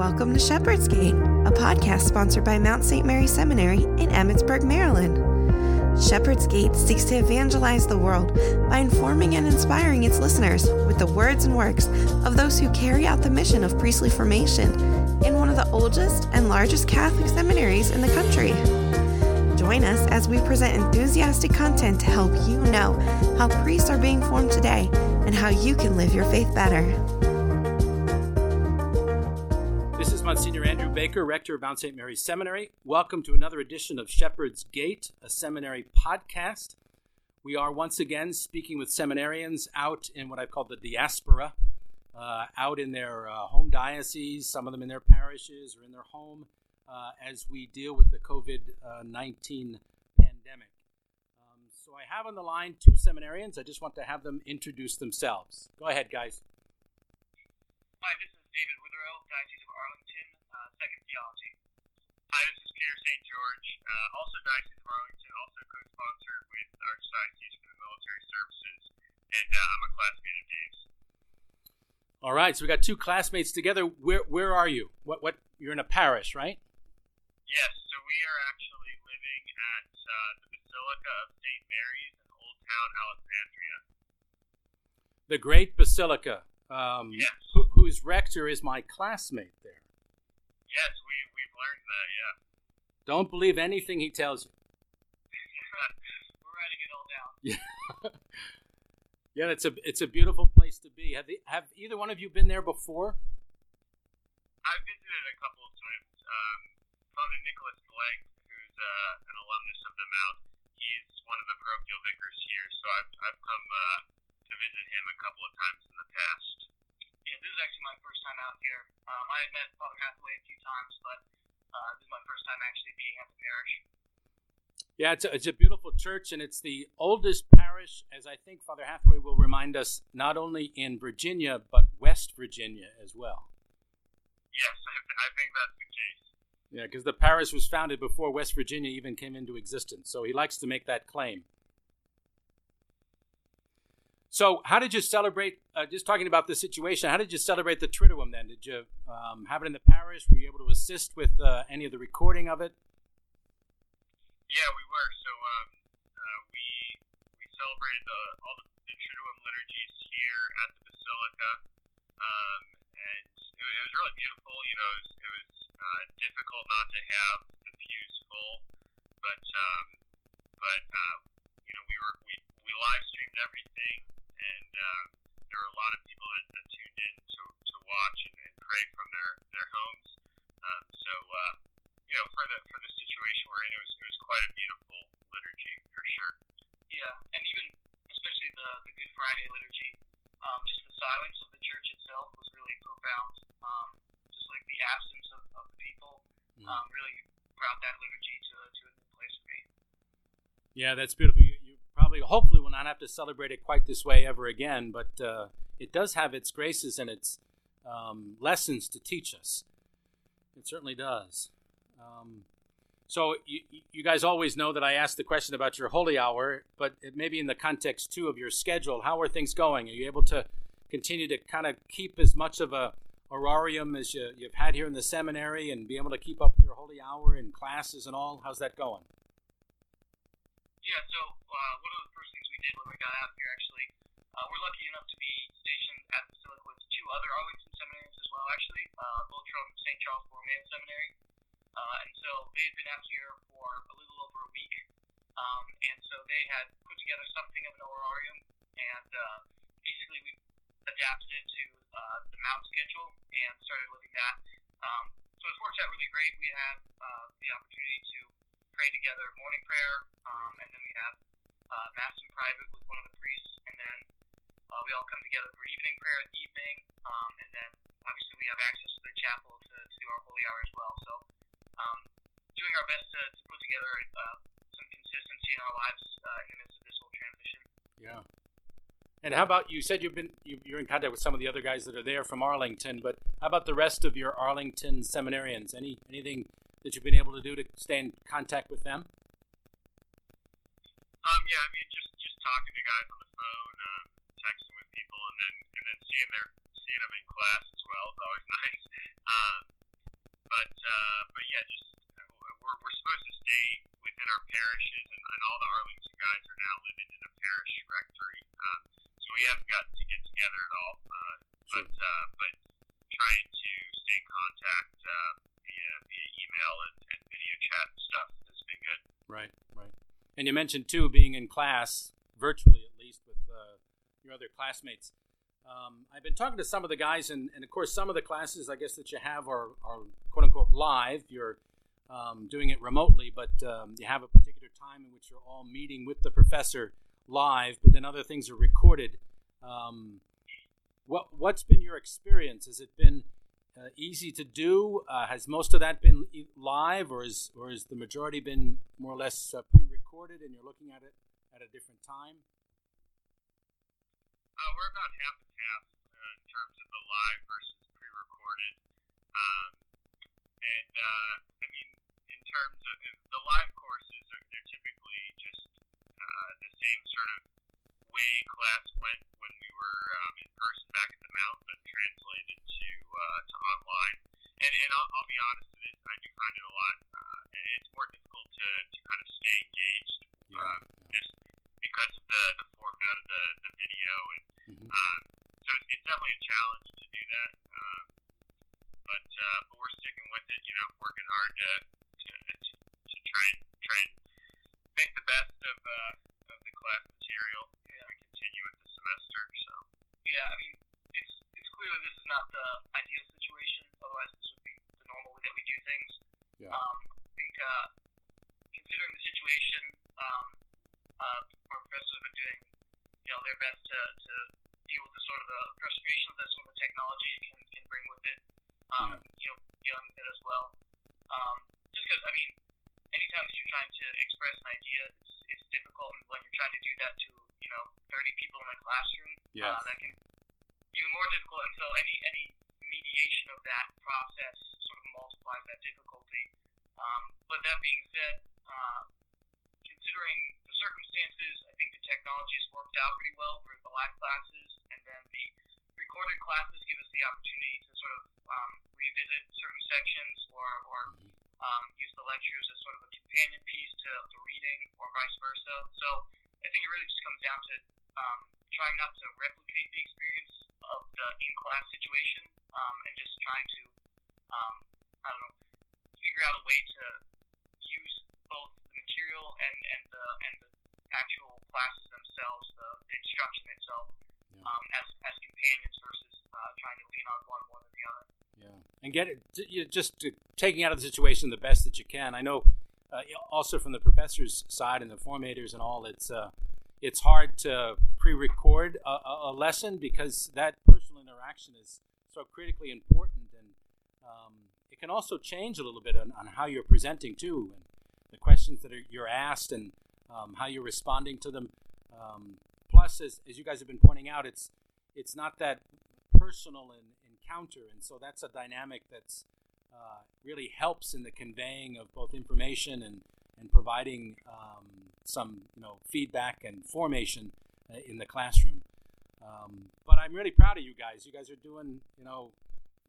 Welcome to Shepherd's Gate, a podcast sponsored by Mount St. Mary Seminary in Emmitsburg, Maryland. Shepherd's Gate seeks to evangelize the world by informing and inspiring its listeners with the words and works of those who carry out the mission of priestly formation in one of the oldest and largest Catholic seminaries in the country. Join us as we present enthusiastic content to help you know how priests are being formed today and how you can live your faith better. This is Monsignor Andrew Baker, Rector of Mount St. Mary's Seminary. Welcome to another edition of Shepherd's Gate, a seminary podcast. We are once again speaking with seminarians out in what I've called the diaspora, out in their home diocese, some of them in their parishes or in their home, as we deal with the COVID-19 pandemic. So I have on the line two seminarians. I just want to have them introduce themselves. Go ahead, guys. Hi, this is David Witherell, Diocese of Arlington, Second Theology. Hi, this is Peter St. George, also Diocese of Arlington, also co-sponsored with our Society for the Military Services, and I'm a classmate of Dave's. All right, so we got two classmates together. Where are you? What? You're in a parish, right? Yes, so we are actually living at the Basilica of St. Mary's in Old Town, Alexandria. The Great Basilica. Yes. Whose rector is my classmate there. Yes, we've learned that, yeah. Don't believe anything he tells you. We're writing it all down. Yeah, yeah, it's a beautiful place to be. Have either one of you been there before? I've visited a couple of times. Father Nicholas Blank, who's an alumnus of the Mount, he's one of the parochial vicars here, so I've come to visit him a couple of times in the past. Yeah, this is actually my first time out here. I had met Father Hathaway a few times, but this is my first time actually being at the parish. Yeah, it's a beautiful church, and it's the oldest parish, as I think Father Hathaway will remind us, not only in Virginia, but West Virginia as well. Yes, I think that's the case. Yeah, because the parish was founded before West Virginia even came into existence, so he likes to make that claim. So how did you celebrate, just talking about the situation, how did you celebrate the Triduum then? Did you have it in the parish? Were you able to assist with any of the recording of it? Yeah, we were. So we celebrated all the Triduum liturgies here at the Basilica. And it was really beautiful. You know, it was difficult not to have the pews full. But you know, we live streamed everything. And there were a lot of people that tuned in to watch and pray from their homes. So you know, for the situation we're in, it was quite a beautiful liturgy for sure. Yeah, and even especially the Good Friday liturgy, just the silence of the church itself was really profound. Just like the absence of the people really brought that liturgy to a new place for me. Yeah, that's beautiful. Hopefully we'll not have to celebrate it quite this way ever again, but it does have its graces and its lessons to teach us. It certainly does. So you guys always know that I asked the question about your holy hour, but it may be in the context, too, of your schedule. How are things going? Are you able to continue to kind of keep as much of a orarium as you've had here in the seminary and be able to keep up your holy hour and classes and all? How's that going? Yeah, so one of the first things we did when we got out here, actually, we're lucky enough to be stationed at the Basilica with two other Arlington seminaries as well, actually, both from Saint Charles Borromeo Seminary. And so they've been out here for a little over a week, and so they had put together something of an orarium, and basically we adapted it to the Mount schedule and started living that. So it's worked out really great. We had the opportunity to pray together morning prayer, and then we have mass in private with one of the priests, and then we all come together for evening prayer in the evening, and then obviously we have access to the chapel to do our holy hour as well. So doing our best to put together some consistency in our lives in the midst of this whole transition. Yeah. And how about, you said you're in contact with some of the other guys that are there from Arlington, but how about the rest of your Arlington seminarians? Anything that you've been able to do to stay in contact with them? Yeah, I mean, just talking to guys on the phone, texting with people, and then seeing them in class as well is always nice. But yeah, just we're supposed to stay within our parishes, and all the Arlington guys are now living in a parish rectory. So we haven't gotten to get together at all. But trying to stay in contact via email and video chat and stuff has been good. Right, right. And you mentioned too being in class virtually, at least with your other classmates. I've been talking to some of the guys, and of course, some of the classes I guess that you have are quote unquote live. You're doing it remotely, but you have a particular time in which you're all meeting with the professor live. But then other things are recorded. What's been your experience? Has it been easy to do? Has most of that been live, or is the majority been more or less pre-recorded, and you're looking at it at a different time? We're about half and half in terms of the live versus pre-recorded. I mean, in terms of the live courses, they're typically just the same sort of way class went when we were in person back at the Mount, but translated to online. And I'll be honest with you, I do find it a lot. It's more difficult to kind of stay engaged just because of the format of the video, and so it's definitely a challenge to do that. But we're sticking with it, you know, working hard to try and make the best of the class material as we continue with the semester. So I mean, it's clear this is not the ideal situation. Otherwise, this would be the normal way that we do things. I think considering the situation. Our professors have been doing, you know, their best to deal with the sort of the frustrations that some of the technology can bring with it. Dealing with it as well. Just because, I mean, anytime that you're trying to express an idea, it's difficult, and when you're trying to do that to, you know, 30 people in a classroom, that can be even more difficult. And so any mediation of that process sort of multiplies that difficulty. But that being said, considering the circumstances, I think the technology has worked out pretty well for the live classes, and then the recorded classes give us the opportunity to sort of revisit certain sections or use the lectures as sort of a companion piece to the reading or vice versa. So I think it really just comes down to trying not to replicate the experience of the in-class situation and just trying to, figure out a way to use both material and the actual classes themselves, the instruction itself, as companions versus trying to lean on one more than the other. Yeah, and taking out of the situation the best that you can. I know also from the professor's side and the formators and all, it's hard to pre-record a lesson because that personal interaction is so critically important, and it can also change a little bit on how you're presenting too. And the questions that you're asked and how you're responding to them. Plus, as you guys have been pointing out, it's not that personal encounter, and so that's a dynamic that's really helps in the conveying of both information and providing some feedback and formation in the classroom. But I'm really proud of you guys. You guys are doing,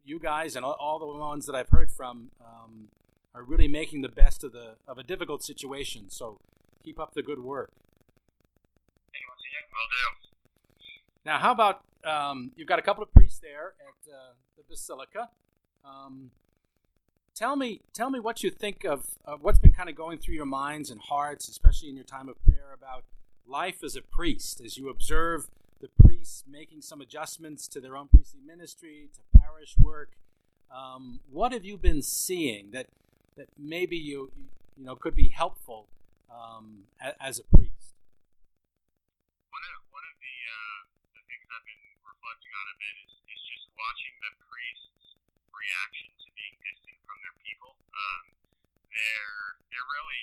you guys and all the ones that I've heard from. Are really making the best of a difficult situation. So keep up the good work. Now, how about you've got a couple of priests there at the Basilica. Tell me what you think of what's been kind of going through your minds and hearts, especially in your time of prayer, about life as a priest, as you observe the priests making some adjustments to their own priestly ministry, to parish work. What have you been seeing that maybe you could be helpful as a priest? One of the things I've been reflecting on a bit is just watching the priests' reaction to being distant from their people. They're really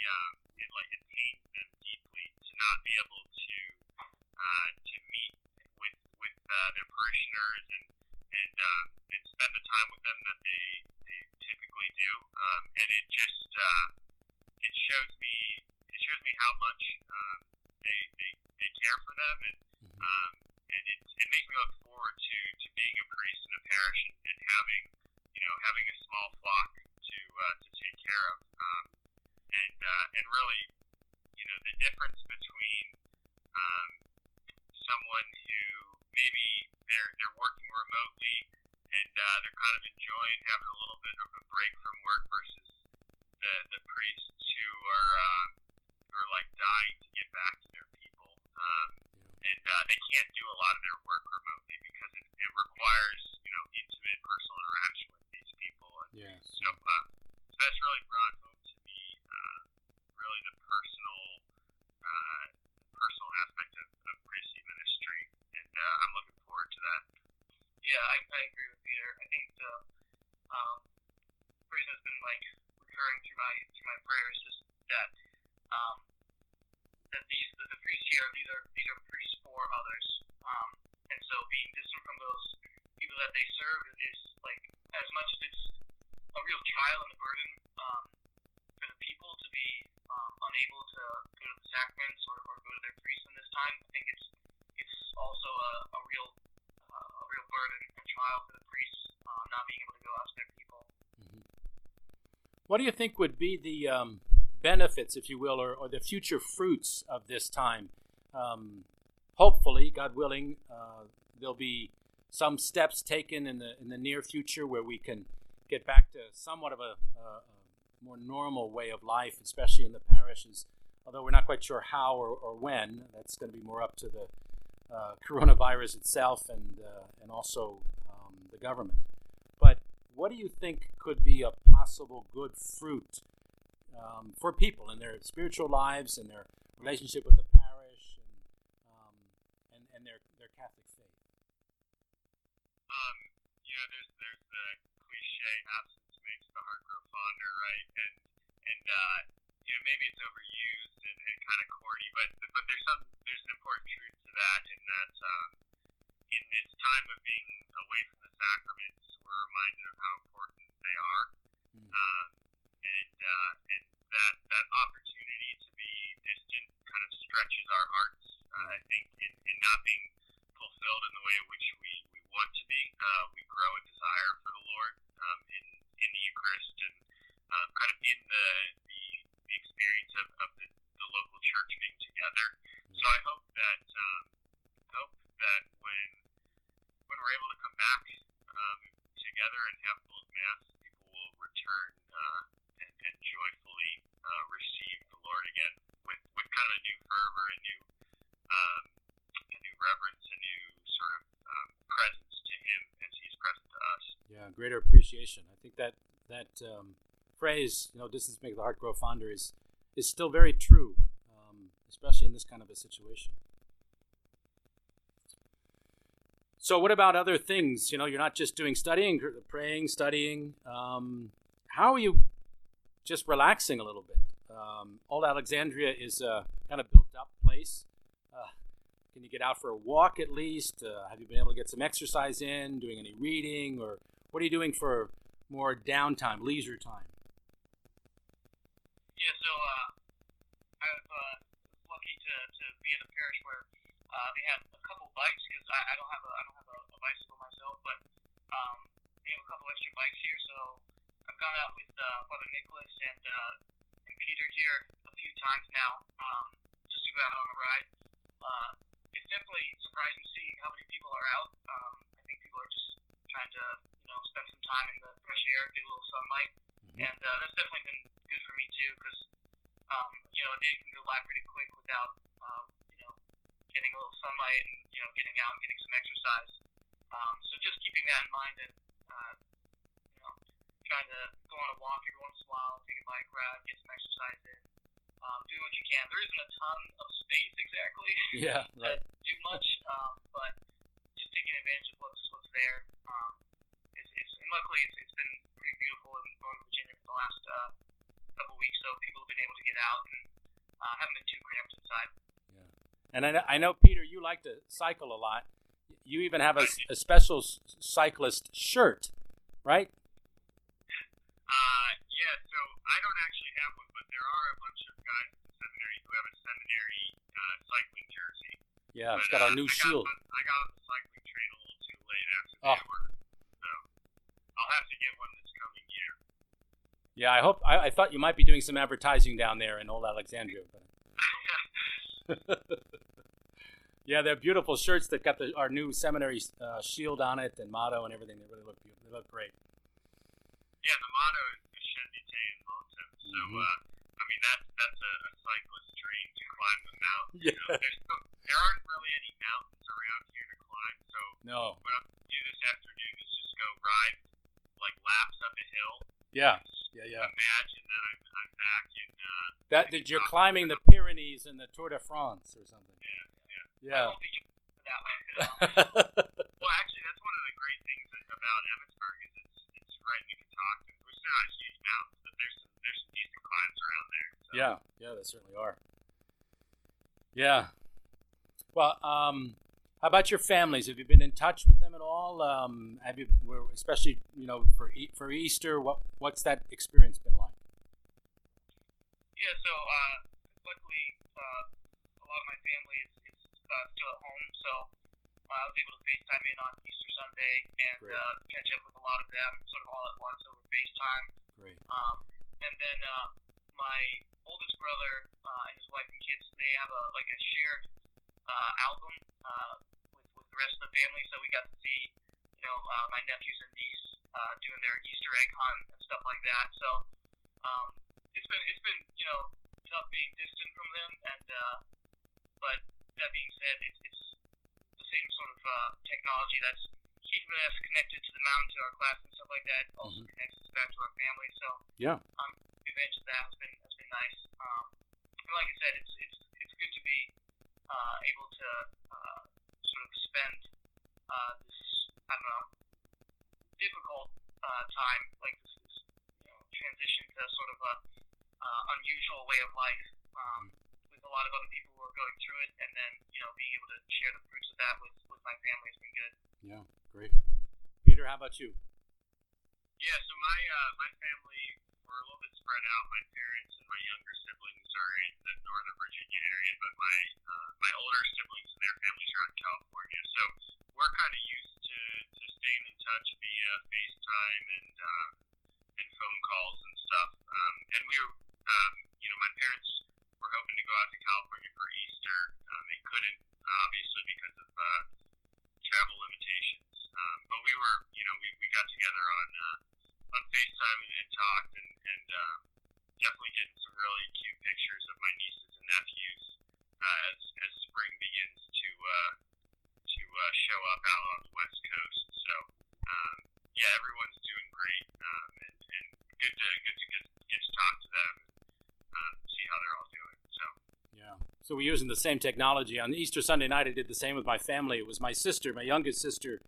it pains them deeply to not be able to meet with their parishioners and spend the time with them that they typically do, and it just it shows me how much they care for them, and it makes me look forward to being a priest in a parish and having a small flock to and really, you know, the difference between someone who maybe they're working remotely and they're kind of enjoying having a little bit of a break from work versus the priests who are like dying to get back to their people, and they can't do a lot of their work remotely because it requires, you know, intimate personal interaction with these people. And yes. So that's really brought home to me really the personal aspect of priestly ministry, and I'm looking forward to that. Yeah, I agree with Peter. I think the reason it's been like recurring through my prayers is just that that the priests here these are priests for others, and so being distant from those people that they serve is like, as much as it's a real trial and a burden for the people to be unable to go to the sacraments or go to their priest in this time. I think it's also a real burden and trial for the priests not being able to go out to their people. Mm-hmm. What do you think would be the benefits, if you will, or the future fruits of this time? Hopefully, God willing, there'll be some steps taken in the near future where we can get back to somewhat of a more normal way of life, especially in the parishes, although we're not quite sure how or when. That's going to be more up to the coronavirus itself and also the government. But what do you think could be a possible good fruit for people in their spiritual lives and their relationship with the parish and their Catholic faith? You know, there's the cliche, absence makes the heart grow fonder, right? And you know, maybe it's overused and kind of corny, but there's an important truth to that, and that's in this time of being away from the sacraments, we're reminded of how important they are. Mm-hmm. And that opportunity to be distant kind of stretches our hearts, I think, in not being fulfilled in the way in which we want to be. We grow a desire for the Lord in the Eucharist and kind of in the experience of the local church being together. So I hope that when we're able to come back together and have full Mass, people will return and joyfully receive the Lord again with kind of a new fervor, a new reverence, a new sort of presence to Him as He's present to us. Yeah, greater appreciation. I think that phrase, you know, distance makes the heart grow fonder, is still very true, especially in this kind of a situation. So what about other things? You know, you're not just doing studying, praying, studying. How are you just relaxing a little bit? Old Alexandria is a kind of built-up place. Can you get out for a walk at least? Have you been able to get some exercise in, doing any reading, or what are you doing for more downtime, leisure time? Yeah, so I was lucky to be in a parish where they had a couple bikes, because I don't have a bicycle myself, but they have a couple extra bikes here, so I've gone out with Father Nicholas and Peter here a few times now, just to go out on a ride. It's definitely surprising to see how many people are out. I think people are just trying to, you know, spend some time in the fresh air, get a little sunlight, and that's definitely been good for me too, because you know, a day can go by pretty quick without you know, getting a little sunlight and, you know, getting out and getting some exercise. So just keeping that in mind and you know, trying to go on a walk every once in a while, take a bike ride, get some exercise in, doing what you can. There isn't a ton of space exactly. Yeah, right. To do much, but just taking advantage of what's there. And luckily, it's been pretty beautiful in Northern Virginia for the last couple weeks, so people have been able to get out and haven't been too cramped inside. Yeah, and I know, Peter, you like to cycle a lot. You even have a special cyclist shirt, right? Yeah, so I don't actually have one, but there are a bunch of guys at the seminary who have a seminary cycling jersey. Yeah, but it's got our new shield. I got on the cycling train a little too late after the hour, so I'll have to get one this coming year. Yeah, I hope. I thought you might be doing some advertising down there in Old Alexandria. Yeah, they're beautiful shirts that got our new seminary shield on it and motto and everything. They really look beautiful. They look great. Yeah, the motto is "Ascendite in Moto." So, I mean, that's a cyclist's dream to climb the mountain. Yeah. You know, there aren't really any mountains around here to climb, so what I'm going to do this afternoon is just go ride like laps up a hill. Yeah, yeah, yeah. Imagine that I'm back in. You're climbing the Pyrenees and the Tour de France or something. Yeah. Yeah. I don't think you can do that way. Well, actually, that's one of the great things about Emmitsburg is it's right in the Catoctin. There's not huge mountains, but there's some decent climbs around there. So. Yeah, yeah, there certainly are. Yeah. Well, how about your families? Have you been in touch with them at all? Have you, especially for Easter? What's that experience been like? Yeah. So luckily, a lot of my family is. Still at home, so I was able to FaceTime in on Easter Sunday and catch up with a lot of them sort of all at once over FaceTime. Great. And then my oldest brother and his wife and kids, they have a shared album with the rest of the family, so we got to see my nephews and niece doing their Easter egg hunt and stuff like that. So it's been tough being distant from them, and but. That being said, it's the same sort of technology that's keeping us connected to the mountain, to our class and stuff like that. Also connects us back to our family. So yeah, revenge of that has been nice. And like I said, it's good to be able to sort of spend this difficult time like this transition to sort of a unusual way of life. A lot of other people who are going through it, and then being able to share the fruits of that with my family has been good. Yeah, great. Peter, how about you? Yeah, so my family were a little bit spread out. My parents and my younger siblings are in the northern Virginia area, but my older siblings and their families are out in California. So we're kind of used to staying in touch via FaceTime and phone calls and stuff. And we were, my parents. We're hoping to go out to California for Easter. They couldn't, obviously, because of travel limitations. But we were, we got together on FaceTime and talked, and definitely getting some really cute pictures of my nieces and nephews as spring begins to show up out on the West Coast. So yeah, everyone's doing great, and good to talk to them. See how they're all doing. So yeah, so we're using the same technology. On Easter Sunday night, I did the same with my family. It was my sister, my youngest sister,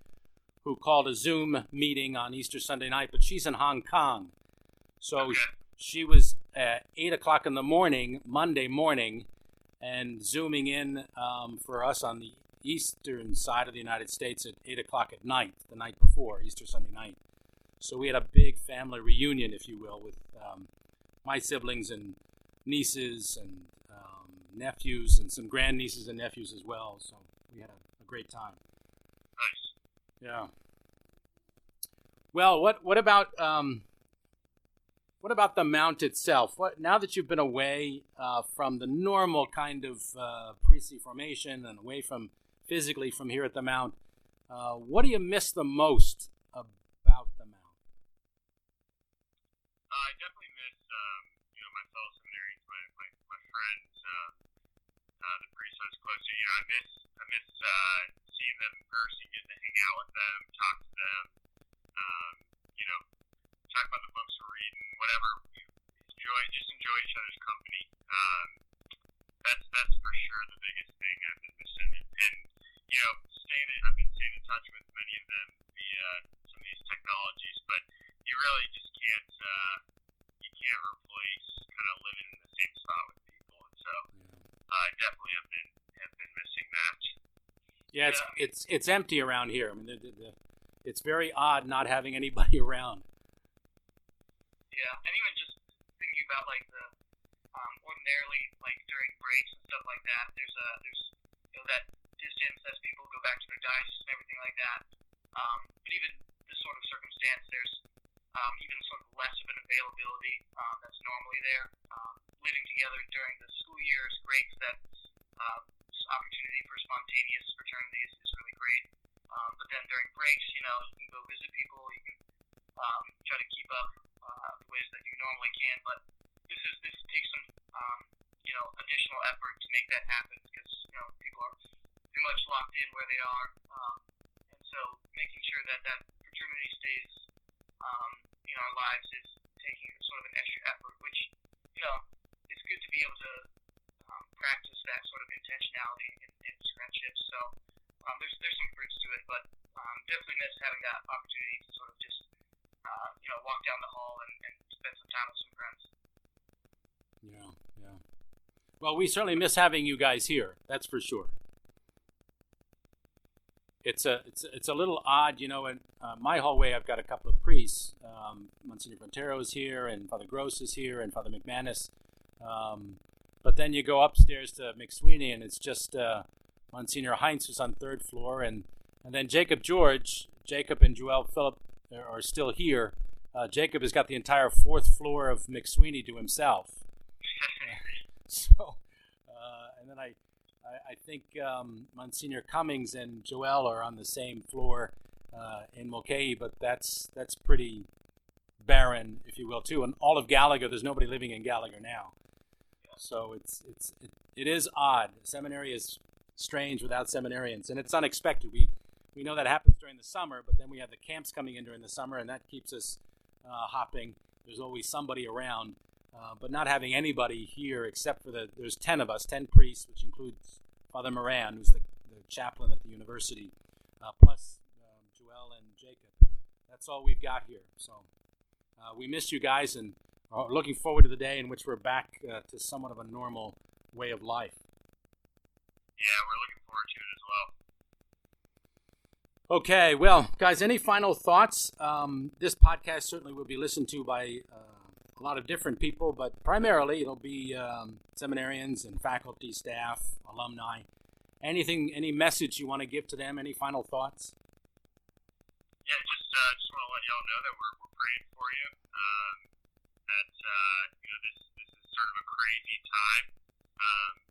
who called a Zoom meeting on Easter Sunday night, but she's in Hong Kong. So She was at 8:00 in the morning, Monday morning, and zooming in for us on the eastern side of the United States at 8:00 at night, the night before Easter Sunday night. So we had a big family reunion, if you will, with my siblings and nieces and nephews and some grandnieces and nephews as well. So we had a great time. Nice. Yeah. Well, what about the mount itself? Now that you've been away from the normal kind of priestly formation and away from physically from here at the mount, what do you miss the most about the mount? I definitely miss my fellow seminarians, my friends, the priests I was close to. I miss seeing them in person, getting to hang out with them, talk to them, talk about the books we're reading, whatever. Just enjoy each other's company. That's for sure the biggest thing I've been missing, and I've been staying in touch with many of them via some of these technologies, but you really just can't. Can't replace kind of living in the same spot with people, and so I definitely have been missing that. Yeah, it's empty around here. I mean, it's very odd not having anybody around. Yeah, and even just thinking about like the ordinarily like during breaks and stuff like that, there's that distance as people go back to their diocese and everything like that. But even this sort of circumstance, there's even sort of less of an availability activity that's normally there. Living together during the school year is great. This opportunity for spontaneous fraternities is really great. But then during breaks, you can go visit people. You can try to keep up the ways that you normally can. But this takes some additional effort to make that happen because people are too much locked in where they are. And so making sure that fraternity stays in our lives is taking sort of an extra effort, which it's good to be able to practice that sort of intentionality in friendships. So there's some fruits to it, but definitely miss having that opportunity to sort of just walk down the hall and spend some time with some friends. Yeah. Well, we certainly miss having you guys here. That's for sure. It's a little odd, In my hallway, I've got a couple of priests. Monsignor Montero is here, and Father Gross is here, and Father McManus. But then you go upstairs to McSweeney, and it's just Monsignor Heinz, who's on third floor, and then Jacob George, Jacob and Joel Philip are still here. Jacob has got the entire fourth floor of McSweeney to himself. So, and then I think Monsignor Cummings and Joel are on the same floor in Mulcahy, but that's pretty barren, if you will, too. And all of Gallagher, there's nobody living in Gallagher now. So it is odd. Seminary is strange without seminarians, and it's unexpected. We know that happens during the summer, but then we have the camps coming in during the summer, and that keeps us hopping. There's always somebody around. But not having anybody here except for there's 10 of us, 10 priests, which includes Father Moran, who's the chaplain at the university, plus Joel and Jacob. That's all we've got here. So we missed you guys and are looking forward to the day in which we're back to somewhat of a normal way of life. Yeah, we're looking forward to it as well. Okay, well, guys, any final thoughts? This podcast certainly will be listened to by a lot of different people, but primarily it'll be seminarians and faculty, staff, alumni. Anything, any message you want to give to them? Any final thoughts? Yeah, just want to let y'all know that we're praying for you. That this is sort of a crazy time,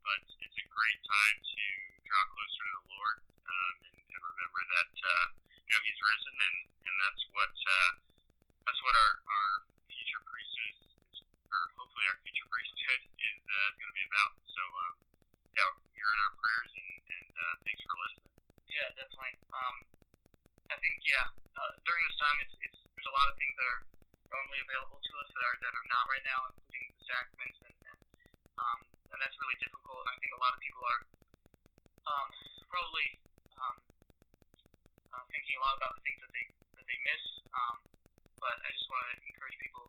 but it's a great time to draw closer to the Lord and remember that He's risen, and that's what our future priesthood, or hopefully our future priesthood, is going to be about. So, you're in our prayers, and thanks for listening. Yeah, definitely. I think, during this time, it's there's a lot of things that are normally available to us that are not right now, including the sacraments, and that's really difficult. I think a lot of people are probably thinking a lot about the things that they miss, but I just want to encourage people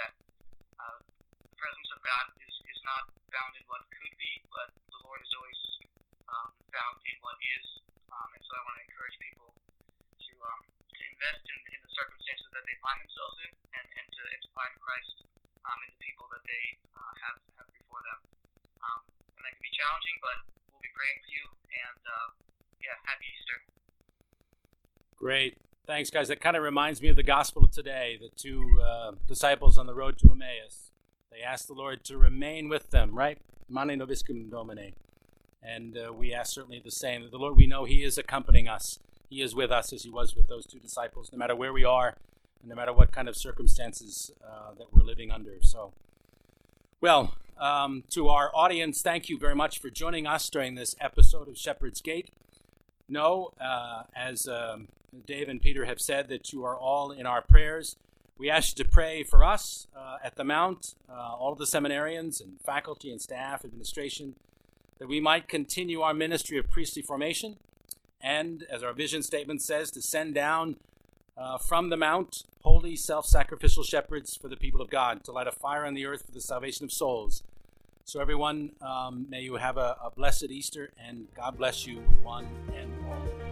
that the presence of God is not found in what could be, but the Lord is always found in what is. And so I want to encourage people to invest in the circumstances that they find themselves in and to find Christ in the people that they have before them. And that can be challenging, but we'll be praying for you. And, happy Easter. Great. Thanks, guys. That kind of reminds me of the gospel of today, the two disciples on the road to Emmaus. They asked the Lord to remain with them, right? Mane noviscum domine. And we ask certainly the same. The Lord, we know he is accompanying us. He is with us as he was with those two disciples, no matter where we are, and no matter what kind of circumstances that we're living under. So, well, to our audience, thank you very much for joining us during this episode of Shepherd's Gate. No, as Dave and Peter have said, that you are all in our prayers. We ask you to pray for us at the Mount, all of the seminarians and faculty and staff, administration, that we might continue our ministry of priestly formation and, as our vision statement says, to send down from the Mount holy self-sacrificial shepherds for the people of God, to light a fire on the earth for the salvation of souls. So everyone, may you have a blessed Easter, and God bless you, one and all.